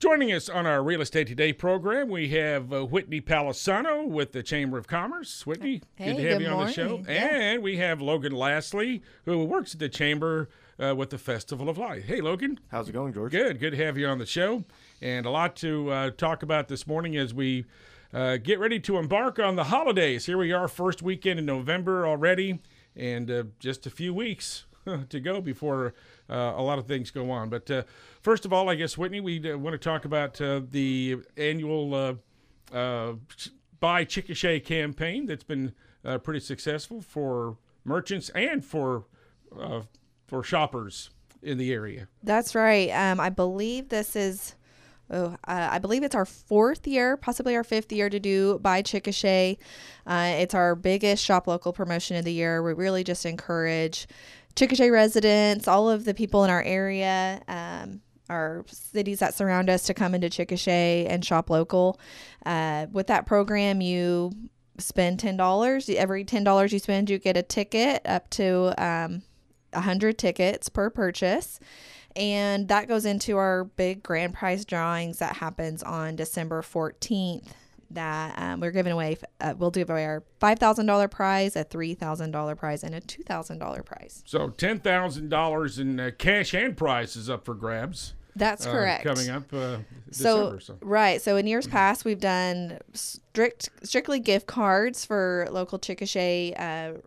Joining us on our Real Estate Today program, we have Whitney Palesano with the Chamber of Commerce. Whitney, hey, good to have you on the show. Yeah. And we have Logan Lassley, who works at the Chamber with the Festival of Light. Hey, Logan. How's it going, George? Good. Good to have you on the show. And a lot to talk about this morning as we get ready to embark on the holidays. Here we are, first weekend in November already, and just a few weeks to go before a lot of things go on. But first of all, I guess, Whitney, we want to talk about the annual Buy Chickasha campaign that's been pretty successful for merchants and for shoppers in the area. That's right. I believe this is... I believe it's our fourth year, possibly our fifth year to do Buy Chickasha. It's our biggest shop local promotion of the year. We really just encourage Chickasha residents, all of the people in our area, our cities that surround us, to come into Chickasha and shop local. With that program, you spend $10. Every $10 you spend, you get a ticket, up to 100 tickets per purchase. And that goes into our big grand prize drawings that happens on December 14th. That we're giving away, we'll give away our $5,000 prize, a $3,000 prize, and a $2,000 prize. So $10,000 in cash and prize is up for grabs. That's correct. Coming up December. Right. So in years past, we've done strictly gift cards for local Chickasha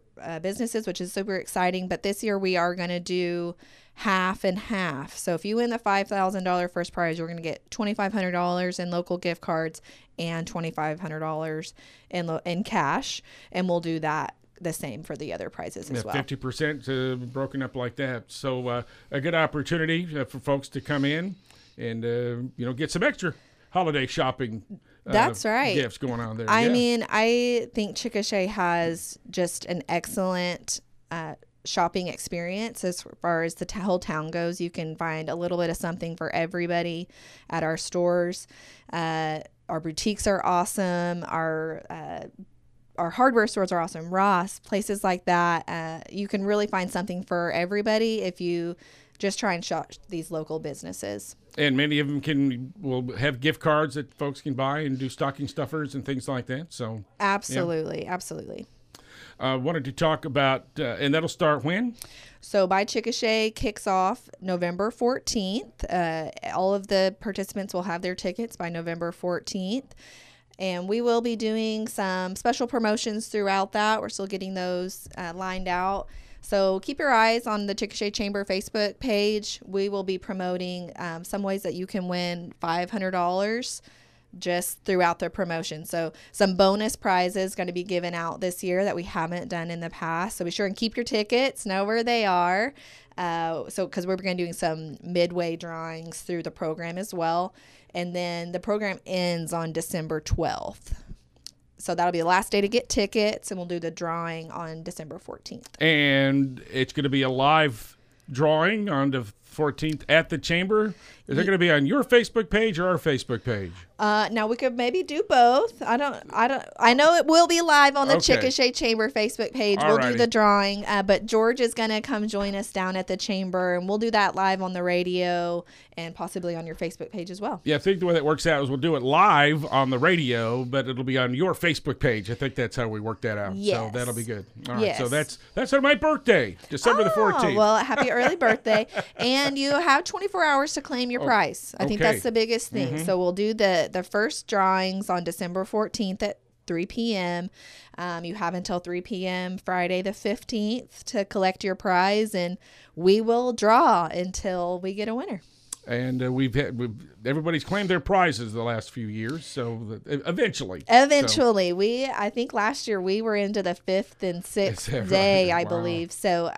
businesses, which is super exciting. But this year we are going to do half and half. So if you win the $5,000 first prize, you're going to get $2,500 in local gift cards and $2,500 in cash. And we'll do that the same for the other prizes as well. 50% broken up like that. So a good opportunity for folks to come in and get some extra holiday shopping. That's right. Gifts going on there. I mean, I think Chickasha has just an excellent shopping experience as far as the whole town goes. You can find a little bit of something for everybody at our stores. Our boutiques are awesome. Our hardware stores are awesome. Ross, places like that. You can really find something for everybody if you just try and shop these local businesses. And many of them will have gift cards that folks can buy and do stocking stuffers and things like that. So Absolutely. Wanted to talk about, and that'll start when? So Buy Chickasha kicks off November 14th. All of the participants will have their tickets by November 14th. And we will be doing some special promotions throughout that. We're still getting those lined out. So keep your eyes on the Chickasha Chamber Facebook page. We will be promoting some ways that you can win $500 just throughout the promotion. So some bonus prizes going to be given out this year that we haven't done in the past. So be sure and keep your tickets, know where they are. Because we're going to be doing some midway drawings through the program as well. And then the program ends on December 12th. So that'll be the last day to get tickets, and we'll do the drawing on December 14th. And it's going to be a live drawing on the 14th at the Chamber. Is it going to be on your Facebook page or our Facebook page? Now we could maybe do both. I know it will be live on the Chickasha Chamber Facebook page. Alrighty. We'll do the drawing, but George is going to come join us down at the Chamber, and we'll do that live on the radio and possibly on your Facebook page as well. Yeah, I think the way that works out is we'll do it live on the radio, but it'll be on your Facebook page. I think that's how we work that out. Yes. So that'll be good. All right. Yes. So that's on my birthday, December the 14th. Well, happy early birthday, and you have 24 hours to claim your price. I think that's the biggest thing. Mm-hmm. So we'll do the first drawings on December 14th at 3 p.m. You have until 3 p.m. Friday the 15th to collect your prize, and we will draw until we get a winner. And everybody's claimed their prizes the last few years, so eventually. So I think last year we were into the 5th and 6th day, right? I believe. So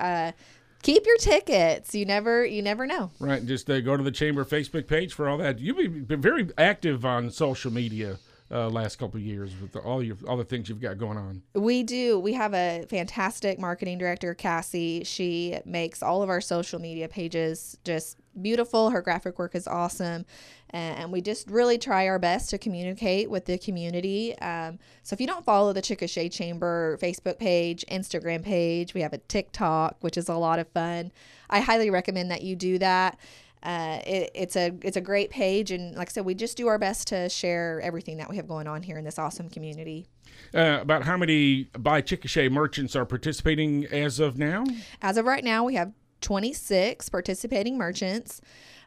keep your tickets. You never know. Right. Just go to the Chamber Facebook page for all that. You've been very active on social media last couple of years with all the things you've got going on. We do. We have a fantastic marketing director, Cassie. She makes all of our social media pages just beautiful. Her graphic work is awesome. And we just really try our best to communicate with the community. So if you don't follow the Chickasha Chamber Facebook page, Instagram page, we have a TikTok, which is a lot of fun. I highly recommend that you do that. It's a great page, and like I said, we just do our best to share everything that we have going on here in this awesome community. About how many Buy Chickasha merchants are participating as of now? As of right now, we have 26 participating merchants.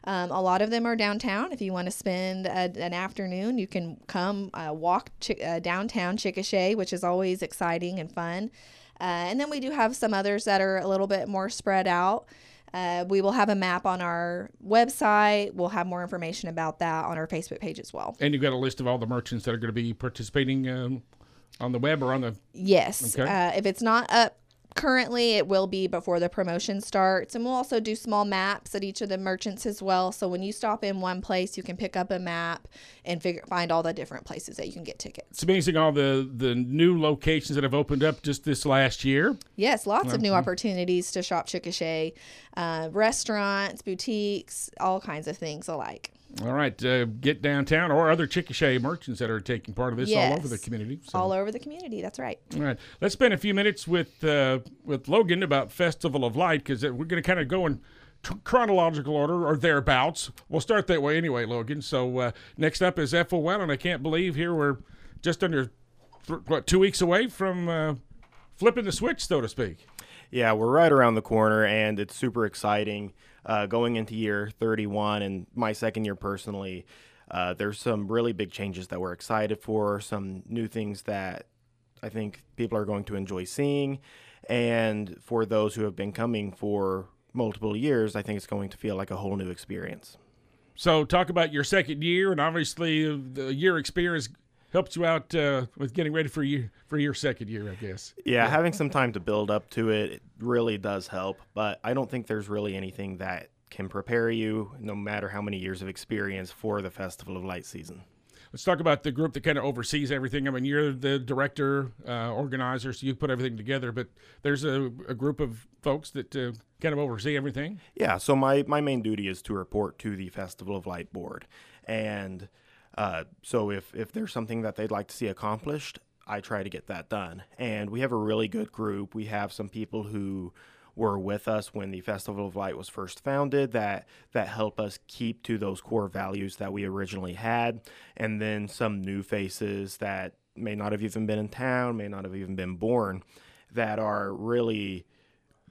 A lot of them are downtown. If you want to spend an afternoon, you can come walk downtown Chickasha, which is always exciting and fun. And then we do have some others that are a little bit more spread out. We will have a map on our website. We'll have more information about that on our Facebook page as well. And you've got a list of all the merchants that are going to be participating on the web or on the... Yes. Okay. If it's not up currently, it will be before the promotion starts. And we'll also do small maps at each of the merchants as well. So when you stop in one place, you can pick up a map and find all the different places that you can get tickets. It's amazing all the new locations that have opened up just this last year. Yes, lots of new opportunities to shop Chickasha. Restaurants, boutiques, all kinds of things alike. All right, get downtown or other Chickasha merchants that are taking part of this all over the community. So. All over the community, that's right. All right, let's spend a few minutes with Logan about Festival of Light, because we're going to kind of go in chronological order or thereabouts. We'll start that way anyway, Logan. So next up is FOL, and I can't believe here we're just under, 2 weeks away from flipping the switch, so to speak. Yeah, we're right around the corner, and it's super exciting. Going into year 31 and my second year personally, there's some really big changes that we're excited for, some new things that I think people are going to enjoy seeing. And for those who have been coming for multiple years, I think it's going to feel like a whole new experience. So talk about your second year, and obviously the year experience helps you out with getting ready for your second year, I guess. Yeah, having some time to build up to it really does help, but I don't think there's really anything that can prepare you, no matter how many years of experience, for the Festival of Light season. Let's talk about the group that kind of oversees everything. I mean, you're the director, organizer, so you put everything together, but there's a group of folks that kind of oversee everything? Yeah, so my main duty is to report to the Festival of Light board, and... so if there's something that they'd like to see accomplished, I try to get that done. And we have a really good group. We have some people who were with us when the Festival of Light was first founded that help us keep to those core values that we originally had. And then some new faces that may not have even been in town, may not have even been born, that are really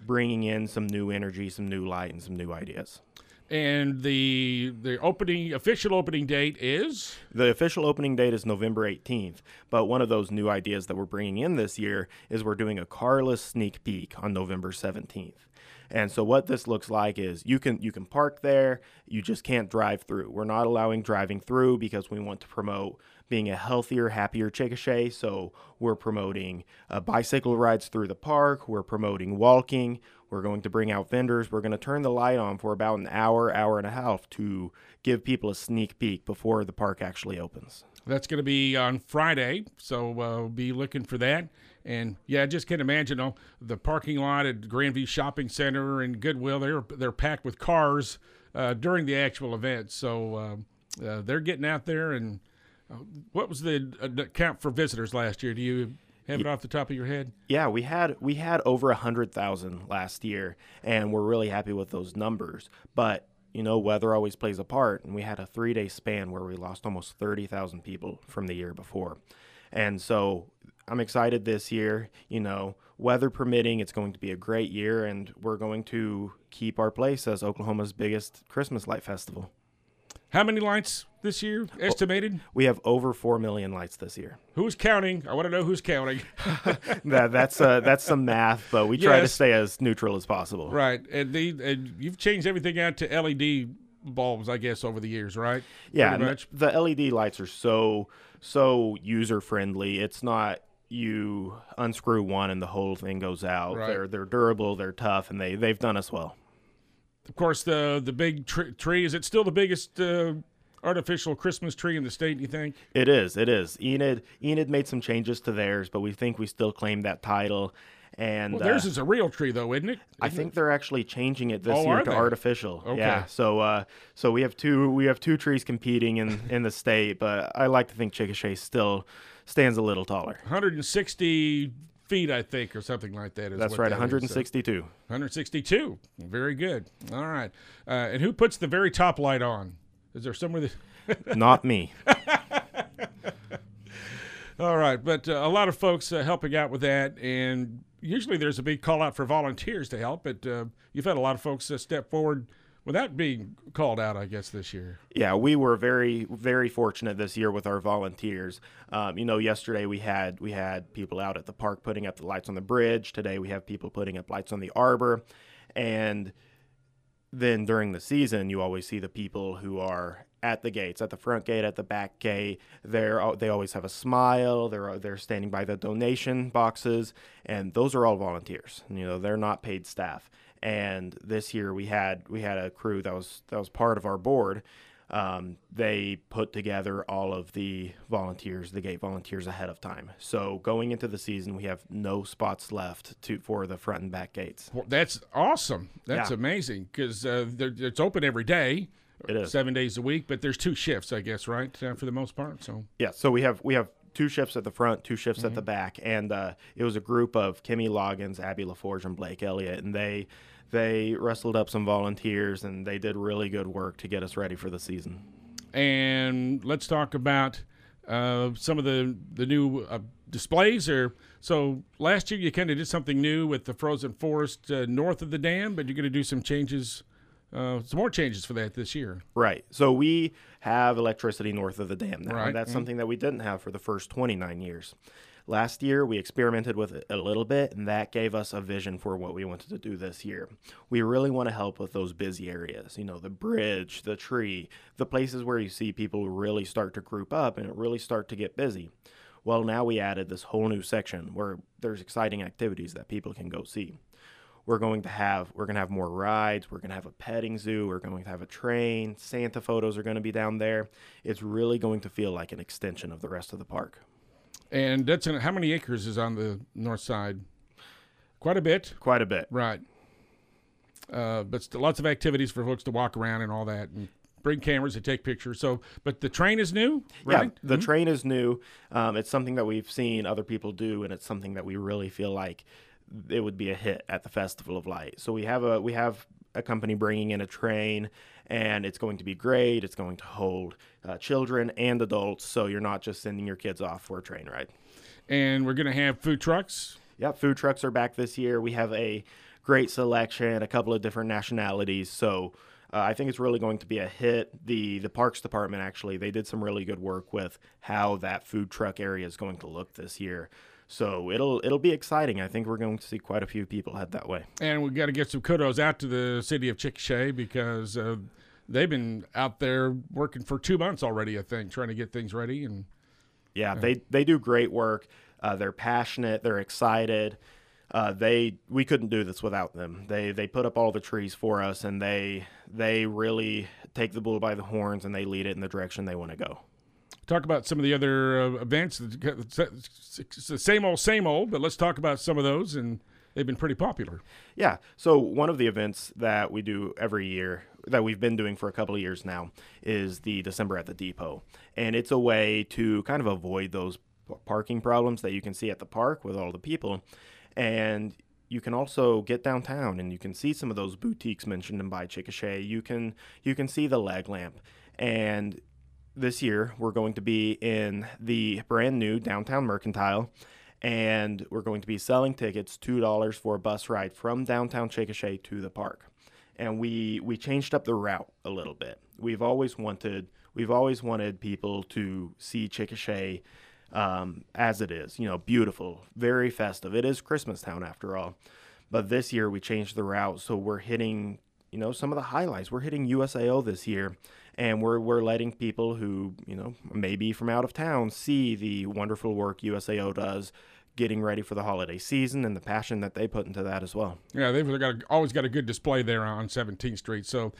bringing in some new energy, some new light, and some new ideas. And the official opening date is? The official opening date is November 18th. But one of those new ideas that we're bringing in this year is we're doing a carless sneak peek on November 17th. And so what this looks like is you can park there, you just can't drive through. We're not allowing driving through because we want to promote being a healthier, happier Chickasha. So we're promoting bicycle rides through the park. We're promoting walking. We're going to bring out vendors. We're going to turn the light on for about an hour, hour and a half to give people a sneak peek before the park actually opens. That's going to be on Friday, so be looking for that. And, yeah, I just can't imagine the parking lot at Grandview Shopping Center and Goodwill. They're packed with cars during the actual event, so they're getting out there. And what was the count for visitors last year? Do you have it off the top of your head? Yeah, we had over 100,000 last year, and we're really happy with those numbers. But weather always plays a part, and we had a 3-day span where we lost almost 30,000 people from the year before. And so I'm excited this year. Weather permitting, it's going to be a great year, and we're going to keep our place as Oklahoma's biggest Christmas light festival. How many lights this year, estimated? We have over 4 million lights this year. Who's counting? I want to know who's counting. That's some math, but we try to stay as neutral as possible. Right, and you've changed everything out to LED bulbs, I guess, over the years, right? Yeah, the LED lights are so user-friendly. It's not you unscrew one and the whole thing goes out. Right. They're durable, they're tough, and they've done us well. Of course, the big tree, is it still the biggest artificial Christmas tree in the state, you think? It is. Enid made some changes to theirs, but we think we still claim that title. And theirs is a real tree, though, isn't it? I think they're actually changing it this year to artificial. Okay. Yeah. So we have two trees competing in the state, but I like to think Chickasha still stands a little taller. 160 feet, I think, or something like that. That's right, 162. 162. Very good. All right. And who puts the very top light on? Is there somebody that... Not me. All right, but a lot of folks helping out with that, and usually there's a big call-out for volunteers to help, but you've had a lot of folks step forward without being called out, I guess, this year. Yeah, we were very, very fortunate this year with our volunteers. You know, yesterday we had people out at the park putting up the lights on the bridge. Today we have people putting up lights on the arbor, and then during the season, you always see the people who are at the gates, at the front gate, at the back gate. They always have a smile. They're standing by the donation boxes, and those are all volunteers. You know, they're not paid staff. And this year we had a crew that was part of our board. They put together all of the volunteers, the gate volunteers, ahead of time. So going into the season, we have no spots left for the front and back gates. Well, that's awesome. That's amazing because it's open every day. It is 7 days a week, but there's two shifts, I guess, right, for the most part. So yeah, so we have two shifts at the front, two shifts at the back, and it was a group of Kimmy Loggins, Abby LaForge, and Blake Elliott, and they wrestled up some volunteers, and they did really good work to get us ready for the season. And let's talk about some of the new displays. So last year you kind of did something new with the frozen forest north of the dam, but you're going to do some changes, some more changes for that this year. Right. So we have electricity north of the dam now. Right. That's something that we didn't have for the first 29 years. Last year, we experimented with it a little bit, and that gave us a vision for what we wanted to do this year. We really want to help with those busy areas, you know, the bridge, the tree, the places where you see people really start to group up and it really start to get busy. Well, now we added this whole new section where there's exciting activities that people can go see. We're going to have more rides. We're going to have a petting zoo. We're going to have a train. Santa photos are going to be down there. It's really going to feel like an extension of the rest of the park. And that's how many acres is on the north side? Quite a bit. Quite a bit. Right. But lots of activities for folks to walk around and all that. And bring cameras and take pictures. So, but the train is new, right? Yeah, the train is new. It's something that we've seen other people do, and it's something that we really feel like it would be a hit at the Festival of Light. So we have a company bringing in a train, and it's going to be great. It's going to hold children and adults, so you're not just sending your kids off for a train ride. And we're going to have food trucks. Yeah, food trucks are back this year. We have a great selection, a couple of different nationalities. So I think it's really going to be a hit. The Parks Department, actually, they did some really good work with how that food truck area is going to look this year. So it'll be exciting. I think we're going to see quite a few people head that way. And we've got to get some kudos out to the city of Chickasha because they've been out there working for 2 months already, I think, trying to get things ready. And they do great work. They're passionate. They're excited. We couldn't do this without them. They put up all the trees for us, and they really take the bull by the horns, and they lead it in the direction they want to go. Talk about some of the other events. It's the same old, but let's talk about some of those, and they've been pretty popular. Yeah, so one of the events that we do every year, that we've been doing for a couple of years now, is the December at the Depot. And it's a way to kind of avoid those parking problems that you can see at the park with all the people. And you can also get downtown, and you can see some of those boutiques mentioned in Buy Chickasha. You can see the leg lamp. And this year, we're going to be in the brand new downtown Mercantile, and we're going to be selling tickets $2 for a bus ride from downtown Chickasha to the park. And we changed up the route a little bit. We've always wanted people to see Chickasha as it is, you know, beautiful, very festive. It is Christmas town after all. But this year we changed the route, so we're hitting, you know, some of the highlights. We're hitting USAO this year. And we're letting people who, you know, maybe from out of town see the wonderful work USAO does getting ready for the holiday season and the passion that they put into that as well. Yeah, they've always got a good display there on 17th Street. So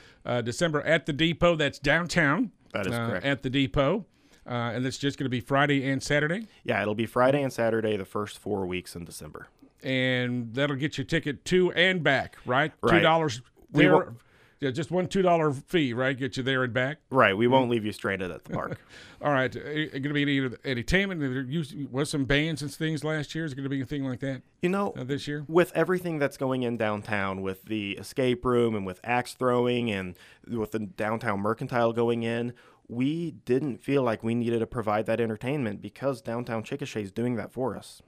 December at the Depot, that's downtown. That is correct. At the Depot. And it's just going to be Friday and Saturday? Yeah, it'll be Friday and Saturday the first 4 weeks in December. And that'll get you a ticket to and back, right? $2 there. Yeah, just one $2 fee, right? Get you there and back. Right. We won't leave you stranded at the park. All right. Going to be any entertainment? There was some bands and things last year. Is it going to be anything like that? You know, this year, with everything that's going in downtown, with the escape room and with axe throwing and with the downtown mercantile going in, we didn't feel like we needed to provide that entertainment because downtown Chickasha is doing that for us.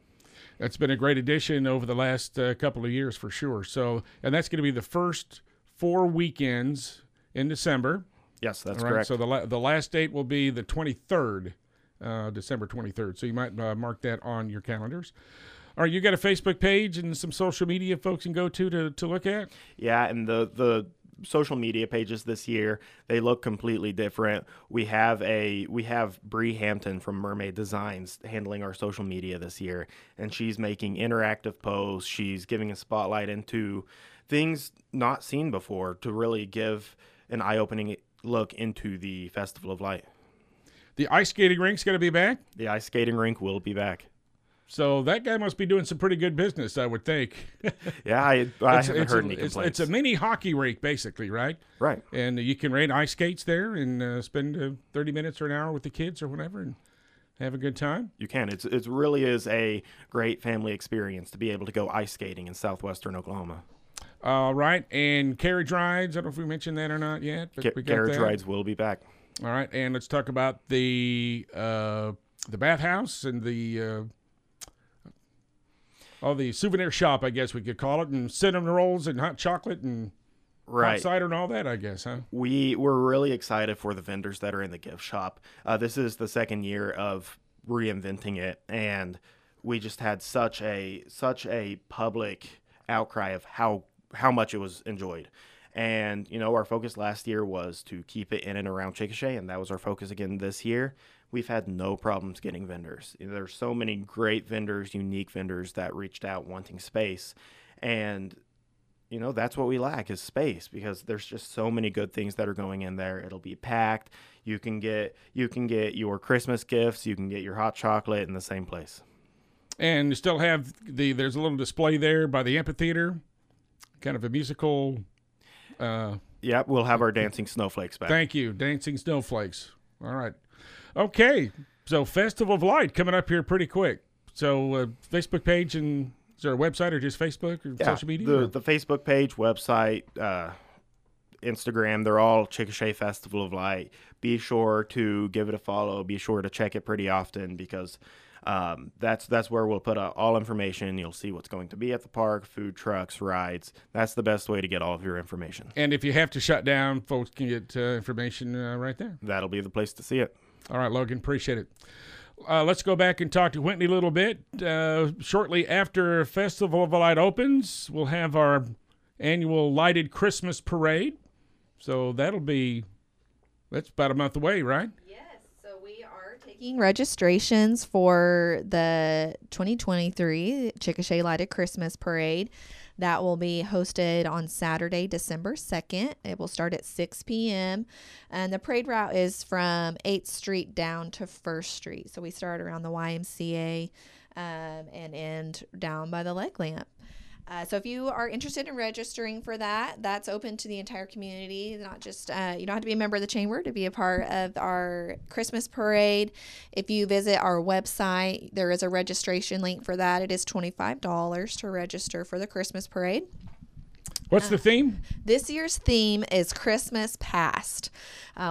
That's been a great addition over the last couple of years for sure. So, and that's going to be the first 4 weekends in December. Yes, that's correct. So the last date will be the 23rd, December 23rd. So you might mark that on your calendars. All right, you got a Facebook page and some social media folks can go to look at? Yeah, and the social media pages this year, they look completely different. We have Bree Hampton from Mermaid Designs handling our social media this year, and she's making interactive posts. She's giving a spotlight into things not seen before to really give an eye-opening look into the Festival of Light. The ice skating rink's going to be back? The ice skating rink will be back. So that guy must be doing some pretty good business, I would think. Yeah, I haven't heard any complaints. It's a mini hockey rink, basically, right? Right. And you can rent ice skates there and spend 30 minutes or an hour with the kids or whatever and have a good time. You can. It really is a great family experience to be able to go ice skating in southwestern Oklahoma. All right. And carriage rides. I don't know if we mentioned that or not yet. But carriage rides will be back. All right. And let's talk about the bathhouse and the the souvenir shop, I guess we could call it, and cinnamon rolls and hot chocolate and hot cider and all that, I guess, huh? We were really excited for the vendors that are in the gift shop. This is the second year of reinventing it, and we just had such a public outcry of how much it was enjoyed. And, you know, our focus last year was to keep it in and around Chickasha, and that was our focus again this year. We've had no problems getting vendors. There's so many great vendors, unique vendors that reached out wanting space. And, you know, that's what we lack is space because there's just so many good things that are going in there. It'll be packed. You can get your Christmas gifts. You can get your hot chocolate in the same place. And you still have there's a little display there by the amphitheater, kind of a musical. Yeah, we'll have our dancing snowflakes back. Thank you, dancing snowflakes. All right. Okay, so Festival of Light coming up here pretty quick. So Facebook page and is there a website or just Facebook or social media? The Facebook page, website, Instagram, they're all Chickasha Festival of Light. Be sure to give it a follow. Be sure to check it pretty often because that's where we'll put out all information. You'll see what's going to be at the park, food trucks, rides. That's the best way to get all of your information. And if you have to shut down, folks can get information right there. That'll be the place to see it. All right, Logan, appreciate it. Let's go back and talk to Whitney a little bit. Shortly after Festival of Light opens, we'll have our annual lighted Christmas parade. So that's about a month away, right? Yes, so we are taking registrations for the 2023 Chickasha Lighted Christmas Parade. That will be hosted on Saturday, December 2nd. It will start at 6 p.m. And the parade route is from 8th Street down to 1st Street. So we start around the YMCA and end down by the leg lamp. So if you are interested in registering for that, that's open to the entire community, not just, you don't have to be a member of the chamber to be a part of our Christmas parade. If you visit our website, there is a registration link for that. It is $25 to register for the Christmas parade. What's the theme? This year's theme is Christmas Past.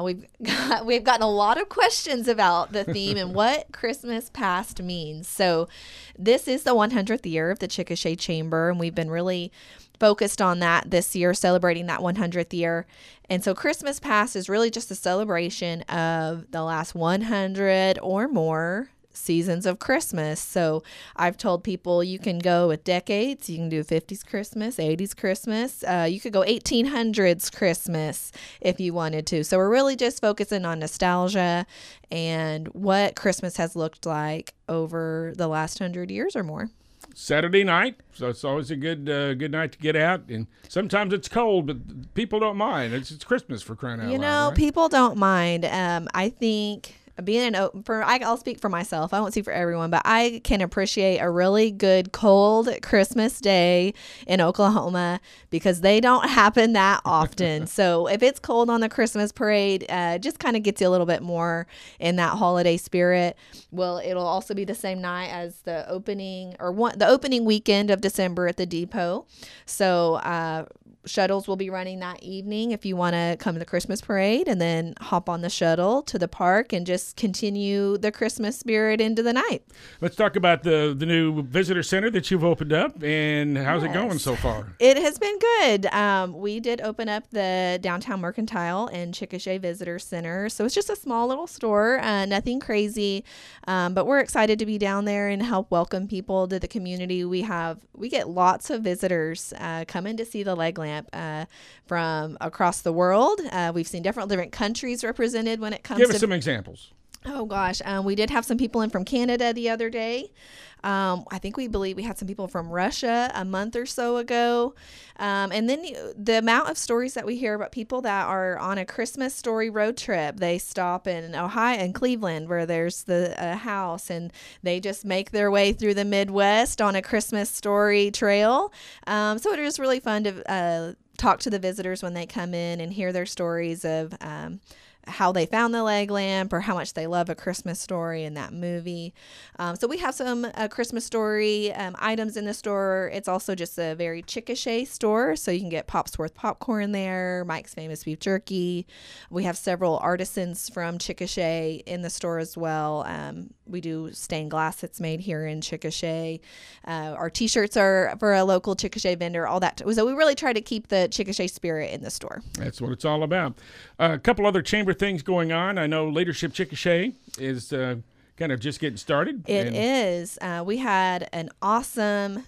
We've gotten a lot of questions about the theme and what Christmas Past means. So this is the 100th year of the Chickasha Chamber, and we've been really focused on that this year, celebrating that 100th year. And so Christmas Past is really just a celebration of the last 100 or more seasons of Christmas. So I've told people you can go with decades. You can do 50s Christmas, 80s Christmas. You could go 1800s Christmas if you wanted to. So we're really just focusing on nostalgia and what Christmas has looked like over the last 100 years or more. Saturday night, so it's always a good night to get out. And sometimes it's cold, but people don't mind. It's Christmas for crying out loud. You know, right? People don't mind. I think being an for I'll speak for myself. I won't speak for everyone, but I can appreciate a really good cold Christmas day in Oklahoma because they don't happen that often. So if it's cold on the Christmas parade, just kind of gets you a little bit more in that holiday spirit. Well, it'll also be the same night as the opening or the opening weekend of December at the Depot. So shuttles will be running that evening if you want to come to the Christmas parade and then hop on the shuttle to the park and just continue the Christmas spirit into the night. Let's talk about the new visitor center that you've opened up, and how's it going so far? It has been good. We did open up the Downtown Mercantile and Chickasha Visitor Center. So it's just a small little store, nothing crazy, but we're excited to be down there and help welcome people to the community. We get lots of visitors coming to see the leg lamp from across the world. We've seen different countries represented when it comes to... Give us some examples. Oh, gosh. We did have some people in from Canada the other day. I think we had some people from Russia a month or so ago. And then the amount of stories that we hear about people that are on a Christmas story road trip. They stop in Ohio and Cleveland where there's the house, and they just make their way through the Midwest on a Christmas story trail. So it is really fun to talk to the visitors when they come in and hear their stories of how they found the leg lamp or how much they love A Christmas Story in that movie. So we have some Christmas Story items in the store. It's also just a very Chickasha store, so you can get Popsworth popcorn there, Mike's Famous Beef Jerky. We have several artisans from Chickasha in the store as well. We do stained glass that's made here in Chickasha. Our T-shirts are for a local Chickasha vendor, all that. So we really try to keep the Chickasha spirit in the store. That's what it's all about. A couple other chamber things going on. I know Leadership Chickasha is kind of just getting started. It is. We had an awesome...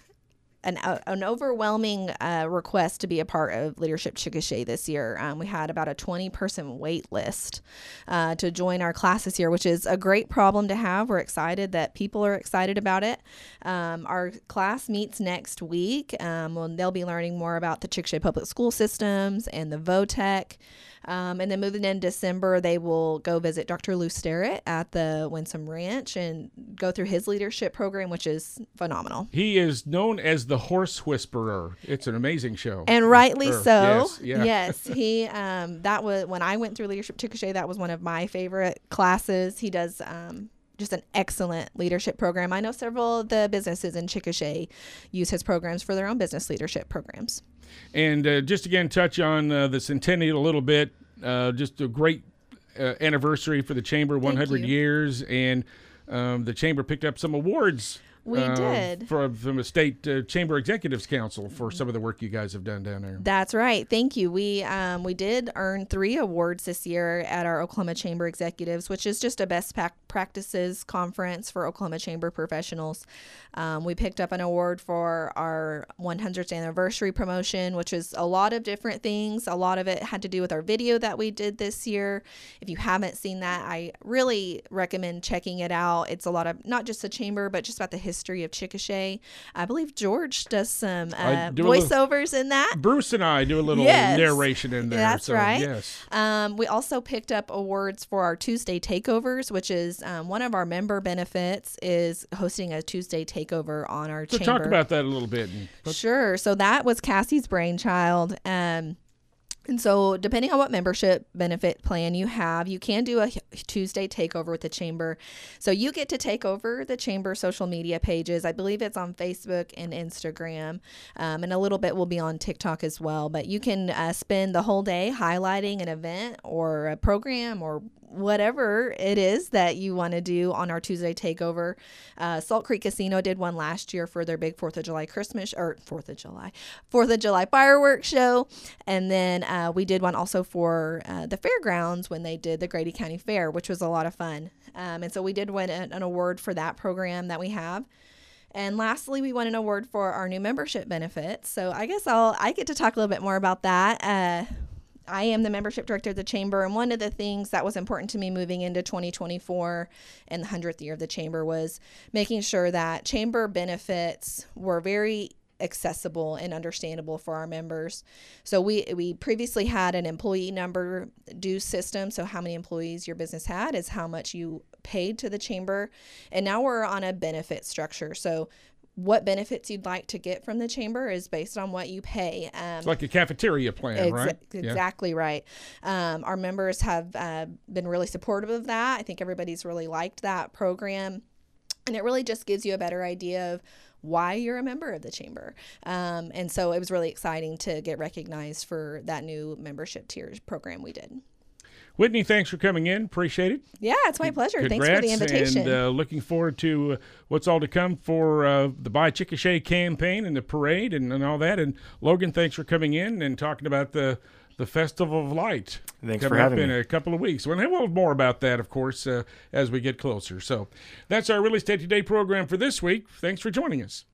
An overwhelming request to be a part of Leadership Chickasha this year. We had about a 20-person wait list to join our class this year, which is a great problem to have. We're excited that people are excited about it. Our class meets next week. They'll be learning more about the Chickasha public school systems and the VOTEC. And then moving in December, they will go visit Dr. Lou Sterrett at the Winsome Ranch and go through his leadership program, which is phenomenal. He is known as the Horse Whisperer. It's an amazing show, and rightly so. Yes, yeah. Yes, he that was when I went through Leadership Chickasha. That was one of my favorite classes. He does just an excellent leadership program. I know several of the businesses in Chickasha use his programs for their own business leadership programs. And just again, touch on the centennial a little bit. Just a great anniversary for the chamber, 100 years, and the chamber picked up some awards. We did. From a state Chamber Executives Council for some of the work you guys have done down there. That's right. Thank you. We did earn 3 awards this year at our Oklahoma Chamber Executives, which is just a best practices conference for Oklahoma Chamber professionals. We picked up an award for our 100th anniversary promotion, which is a lot of different things. A lot of it had to do with our video that we did this year. If you haven't seen that, I really recommend checking it out. It's a lot of not just the chamber, but just about the history of Chickasha. I believe George does some voiceovers in that. Bruce and I do a little narration in there. That's right. Yes. We also picked up awards for our Tuesday takeovers, which is one of our member benefits is hosting a Tuesday takeover on our chamber. So talk about that a little bit. Sure. So that was Cassie's brainchild. And so depending on what membership benefit plan you have, you can do a Tuesday takeover with the chamber. So you get to take over the chamber social media pages. I believe it's on Facebook and Instagram, and a little bit will be on TikTok as well. But you can spend the whole day highlighting an event or a program or whatever it is that you want to do on our Tuesday takeover. Salt Creek Casino did one last year for their big 4th of July fireworks show. And then we did one also for the fairgrounds when they did the Grady County Fair, which was a lot of fun. And so we did win an award for that program that we have. And lastly, we won an award for our new membership benefits. So I guess I get to talk a little bit more about that. I am the membership director of the chamber, and one of the things that was important to me moving into 2024 and the 100th year of the chamber was making sure that chamber benefits were very accessible and understandable for our members. So we previously had an employee number due system. So how many employees your business had is how much you paid to the chamber. And now we're on a benefit structure. So what benefits you'd like to get from the chamber is based on what you pay. It's like a cafeteria plan, right? Exactly, yeah. Right. Our members have been really supportive of that. I think everybody's really liked that program. And it really just gives you a better idea of why you're a member of the chamber. And so it was really exciting to get recognized for that new membership tiers program we did. Whitney, thanks for coming in. Appreciate it. Yeah, it's my pleasure. Congrats, thanks for the invitation. And looking forward to what's all to come for the Buy Chickasha campaign and the parade and all that. And Logan, thanks for coming in and talking about the Festival of Light. Thanks for having me. Coming up in a couple of weeks. We'll have more about that, of course, as we get closer. So that's our Real Estate Today program for this week. Thanks for joining us.